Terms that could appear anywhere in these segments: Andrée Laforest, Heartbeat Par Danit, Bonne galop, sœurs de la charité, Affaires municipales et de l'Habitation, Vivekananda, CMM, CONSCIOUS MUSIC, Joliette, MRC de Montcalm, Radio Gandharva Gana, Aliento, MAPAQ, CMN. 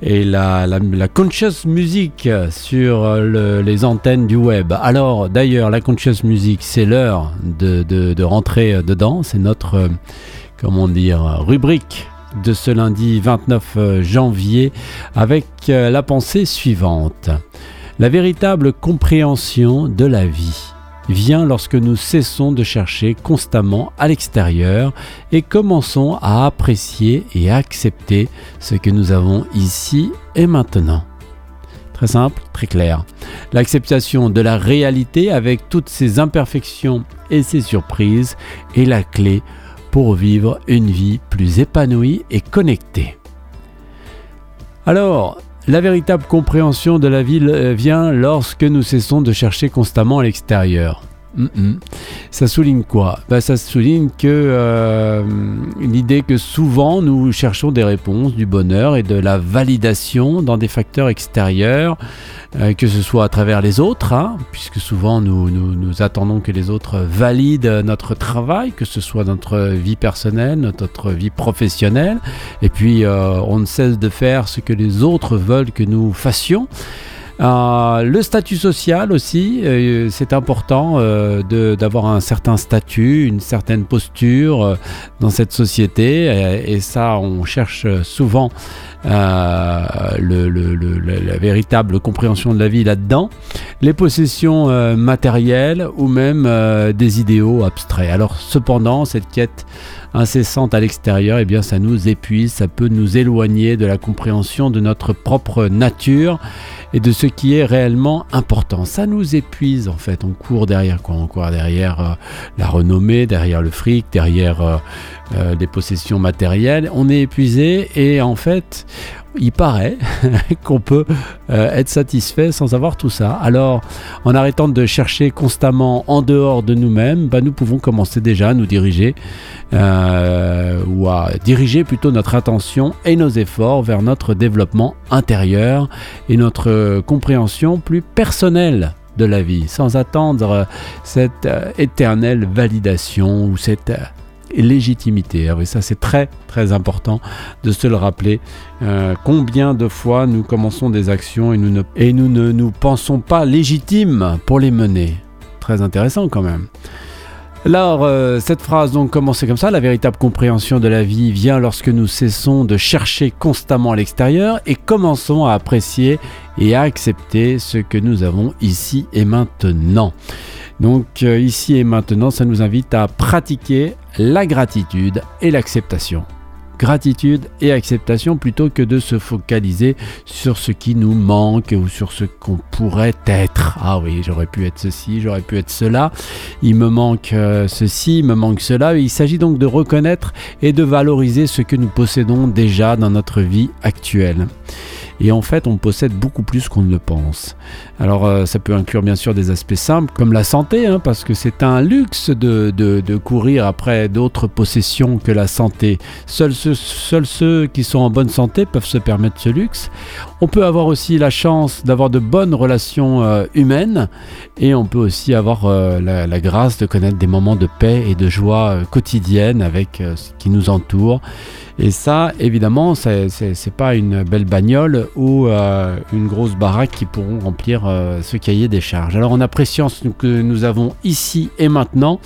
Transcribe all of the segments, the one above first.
et la Conscious Music sur les antennes du web. Alors d'ailleurs, la Conscious Music, c'est l'heure de rentrer dedans, c'est notre rubrique de ce lundi 29 janvier avec la pensée suivante. La véritable compréhension de la vie vient lorsque nous cessons de chercher constamment à l'extérieur et commençons à apprécier et à accepter ce que nous avons ici et maintenant. Très simple, très clair. L'acceptation de la réalité avec toutes ses imperfections et ses surprises est la clé pour vivre une vie plus épanouie et connectée. Alors, la véritable compréhension de la vie vient lorsque nous cessons de chercher constamment à l'extérieur. Ça souligne quoi ? Ça souligne que l'idée que souvent nous cherchons des réponses, du bonheur et de la validation dans des facteurs extérieurs, que ce soit à travers les autres, puisque souvent nous attendons que les autres valident notre travail, que ce soit notre vie personnelle, notre vie professionnelle, et puis on ne cesse de faire ce que les autres veulent que nous fassions. Le statut social aussi, c'est important d'avoir un certain statut, une certaine posture dans cette société, et ça on cherche souvent la véritable compréhension de la vie là-dedans. Les possessions matérielles ou même des idéaux abstraits. Alors cependant, cette quête incessante à l'extérieur, eh bien, ça nous épuise, ça peut nous éloigner de la compréhension de notre propre nature et de ce qui est réellement important. Ça nous épuise en fait, on court derrière quoi ? On court derrière la renommée, derrière le fric, derrière des possessions matérielles. On est épuisé et en fait, il paraît qu'on peut être satisfait sans avoir tout ça. Alors, en arrêtant de chercher constamment en dehors de nous-mêmes, nous pouvons commencer déjà à nous diriger ou à diriger plutôt notre attention et nos efforts vers notre développement intérieur et notre compréhension plus personnelle de la vie, sans attendre cette éternelle validation ou cette légitimité. Alors, et ça c'est très très important de se le rappeler, combien de fois nous commençons des actions et nous ne nous pensons pas légitimes pour les mener. Très intéressant quand même. Alors, cette phrase donc commençait comme ça: la véritable compréhension de la vie vient lorsque nous cessons de chercher constamment à l'extérieur et commençons à apprécier et à accepter ce que nous avons ici et maintenant. Donc ici et maintenant, ça nous invite à pratiquer la gratitude et l'acceptation. Gratitude et acceptation plutôt que de se focaliser sur ce qui nous manque ou sur ce qu'on pourrait être. Ah oui, j'aurais pu être ceci, j'aurais pu être cela, il me manque ceci, il me manque cela. Il s'agit donc de reconnaître et de valoriser ce que nous possédons déjà dans notre vie actuelle. Et en fait, on possède beaucoup plus qu'on ne le pense. Alors, ça peut inclure bien sûr des aspects simples comme la santé, parce que c'est un luxe de courir après d'autres possessions que la santé. Seuls ceux qui sont en bonne santé peuvent se permettre ce luxe. On peut avoir aussi la chance d'avoir de bonnes relations humaines, et on peut aussi avoir la grâce de connaître des moments de paix et de joie quotidienne avec ce qui nous entoure. Et ça, évidemment, c'est pas une belle bagnole ou une grosse baraque qui pourront remplir ce cahier des charges. Alors, en appréciant ce que nous avons ici et maintenant,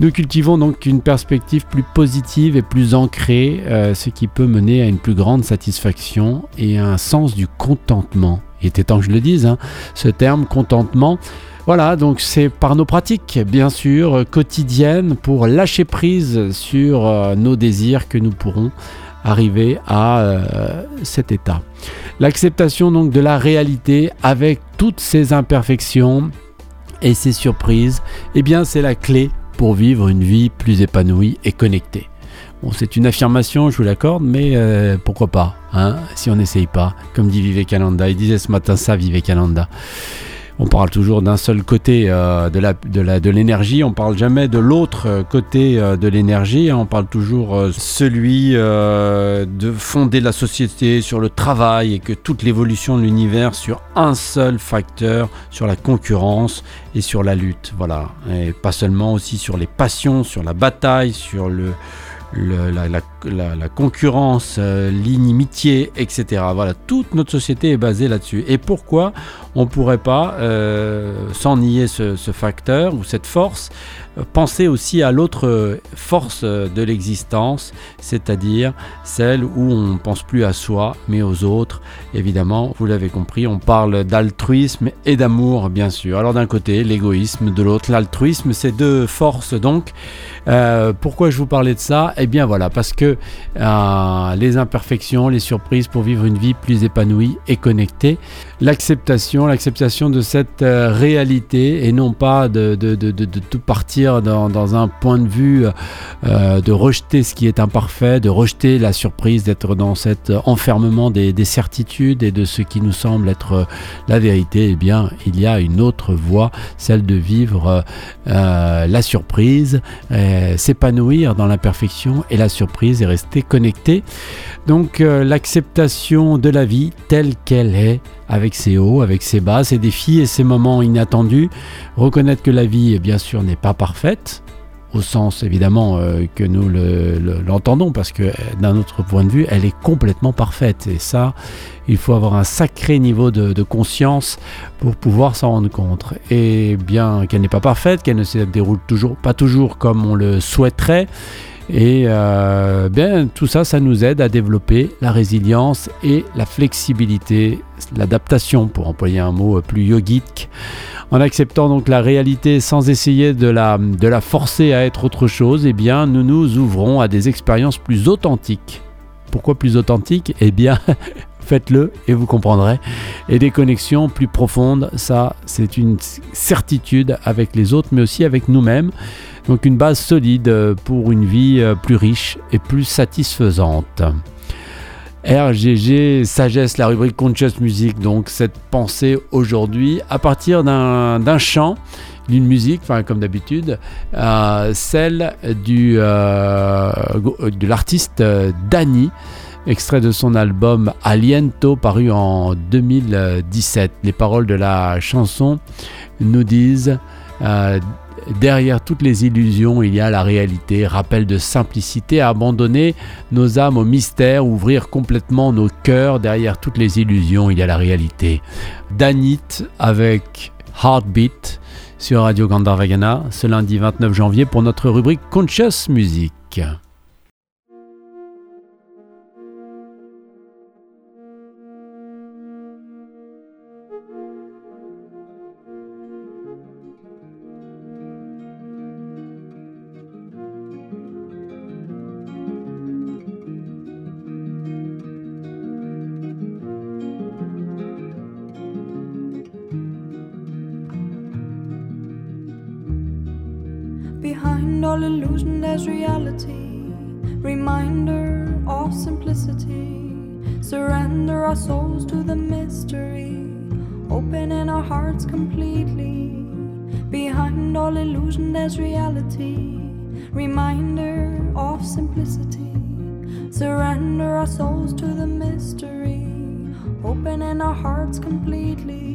nous cultivons donc une perspective plus positive et plus ancrée, ce qui peut mener à une plus grande satisfaction et à un sens du contentement. Il était temps que je le dise, ce terme contentement. Voilà, donc c'est par nos pratiques, bien sûr, quotidiennes, pour lâcher prise sur nos désirs que nous pourrons arriver à cet état. L'acceptation donc de la réalité avec toutes ses imperfections et ses surprises, eh bien c'est la clé pour vivre une vie plus épanouie et connectée. Bon, c'est une affirmation, je vous l'accorde, mais pourquoi pas, si on n'essaye pas, comme dit Vivekananda. Il disait ce matin ça, Vivekananda. On parle toujours d'un seul côté de l'énergie, on ne parle jamais de l'autre côté de l'énergie, on parle toujours celui de fonder la société sur le travail et que toute l'évolution de l'univers sur un seul facteur, sur la concurrence et sur la lutte. Voilà. Et pas seulement, aussi sur les passions, sur la bataille, sur le la concurrence, l'inimitié, etc. Voilà, toute notre société est basée là-dessus. Et pourquoi on ne pourrait pas, sans nier ce facteur ou cette force, penser aussi à l'autre force de l'existence, c'est-à-dire celle où on ne pense plus à soi mais aux autres. Évidemment, vous l'avez compris, on parle d'altruisme et d'amour, bien sûr. Alors d'un côté, l'égoïsme, de l'autre, l'altruisme, ces deux forces donc. Pourquoi je vous parlais de ça ? Eh bien voilà, parce que les imperfections, les surprises pour vivre une vie plus épanouie et connectée, l'acceptation de cette réalité et non pas de tout partir dans un point de vue de rejeter ce qui est imparfait, de rejeter la surprise, d'être dans cet enfermement des certitudes et de ce qui nous semble être la vérité. Eh bien, il y a une autre voie, celle de vivre la surprise, s'épanouir dans l'imperfection et la surprise et rester connecté. Donc, l'acceptation de la vie telle qu'elle est, avec ses hauts, avec ses bas, ses défis et ses moments inattendus. Reconnaître que la vie, bien sûr, n'est pas parfaite, au sens évidemment que nous l'entendons, parce que d'un autre point de vue, elle est complètement parfaite. Et ça, il faut avoir un sacré niveau de conscience pour pouvoir s'en rendre compte. Et bien qu'elle n'est pas parfaite, qu'elle ne se déroule pas toujours comme on le souhaiterait, et bien tout ça nous aide à développer la résilience et la flexibilité, l'adaptation, pour employer un mot plus yogique, en acceptant donc la réalité sans essayer de la forcer à être autre chose. Et bien nous nous ouvrons à des expériences plus authentiques. Pourquoi plus authentiques ? Eh bien faites-le et vous comprendrez. Et des connexions plus profondes, ça c'est une certitude avec les autres mais aussi avec nous-mêmes. Donc une base solide pour une vie plus riche et plus satisfaisante. RGG Sagesse, la rubrique Conscious Music, donc cette pensée aujourd'hui à partir d'un chant, d'une musique, enfin comme d'habitude, celle de l'artiste Dani, extrait de son album Aliento paru en 2017. Les paroles de la chanson nous disent derrière toutes les illusions, il y a la réalité. Rappel de simplicité, à abandonner nos âmes au mystère, ouvrir complètement nos cœurs. Derrière toutes les illusions, il y a la réalité. Danit avec Heartbeat sur Radio Gandharva Gana ce lundi 29 janvier pour notre rubrique Conscious Music. Behind all illusion there's reality, reminder of simplicity, surrender our souls to the mystery, opening our hearts completely. Behind all illusion there's reality, reminder of simplicity, surrender our souls to the mystery, opening our hearts completely.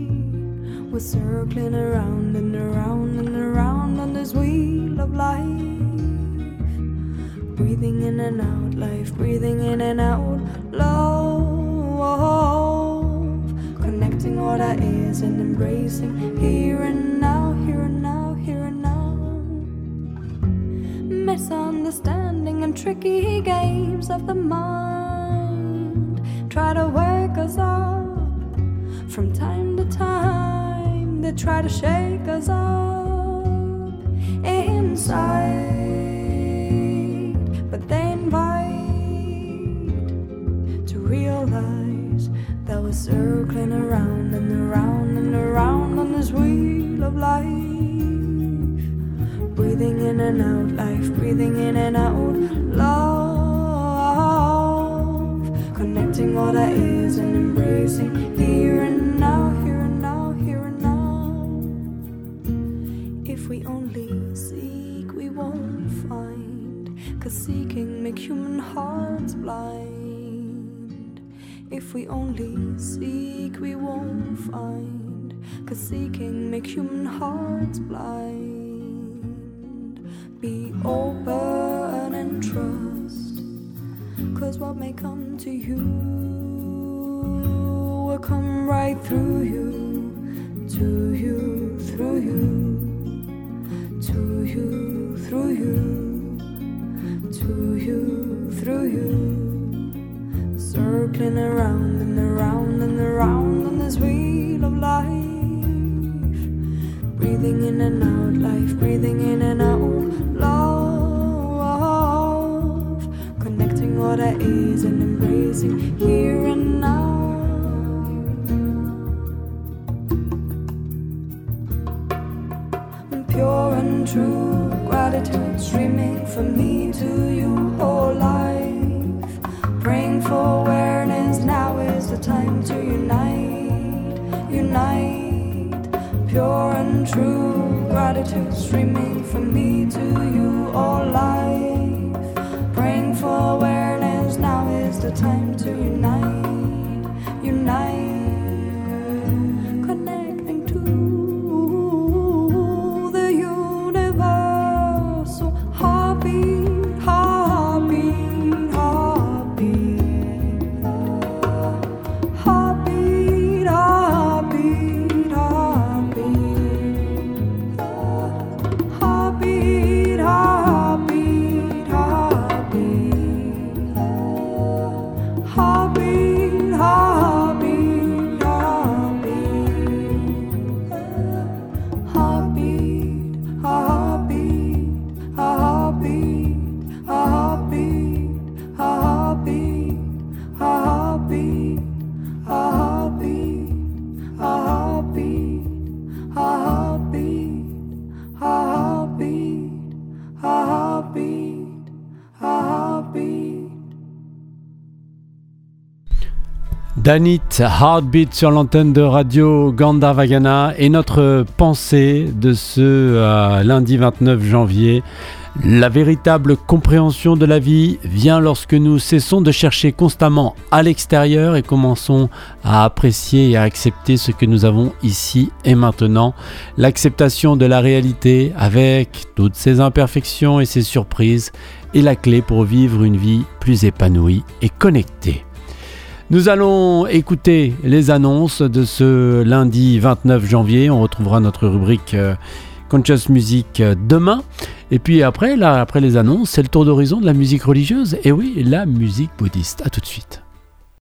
We're circling around and around and around on this wheel of life. Breathing in and out, life breathing in and out, love. Connecting what I is and embracing here and now, here and now, here and now. Misunderstanding and tricky games of the mind try to wake us up from time to time. They try to shake us up inside, but they invite to realize that we're circling around and around and around on this wheel of life. Breathing in and out, life breathing in and out, love. Connecting what I is and embracing here and now. Seeking make human hearts blind. If we only seek, we won't find. 'Cause seeking make human hearts blind. Be open. and trust, 'cause what may come to you will come right through you, to you, through you, to you, through you, to you, through you, circling around and around and around on this wheel of life. Breathing in and out, life, breathing in and out, love, connecting what I is and embracing here and now. And pure and true gratitude streaming from me to you, whole life, praying for awareness, now is the time to unite, unite. Pure and true gratitude streaming from me to you, all life. Praying for awareness, now is the time to unite, unite. Connecting to the universal heartbeat, heartbeat, heartbeat, heartbeat, heartbeat. Danit, Heartbeat sur l'antenne de Radio Gandharva Gana, et notre pensée de ce lundi 29 janvier. La véritable compréhension de la vie vient lorsque nous cessons de chercher constamment à l'extérieur et commençons à apprécier et à accepter ce que nous avons ici et maintenant. L'acceptation de la réalité avec toutes ses imperfections et ses surprises est la clé pour vivre une vie plus épanouie et connectée. Nous allons écouter les annonces de ce lundi 29 janvier. On retrouvera notre rubrique Conscious Music demain. Et puis après les annonces, c'est le tour d'horizon de la musique religieuse. Et oui, la musique bouddhiste. À tout de suite.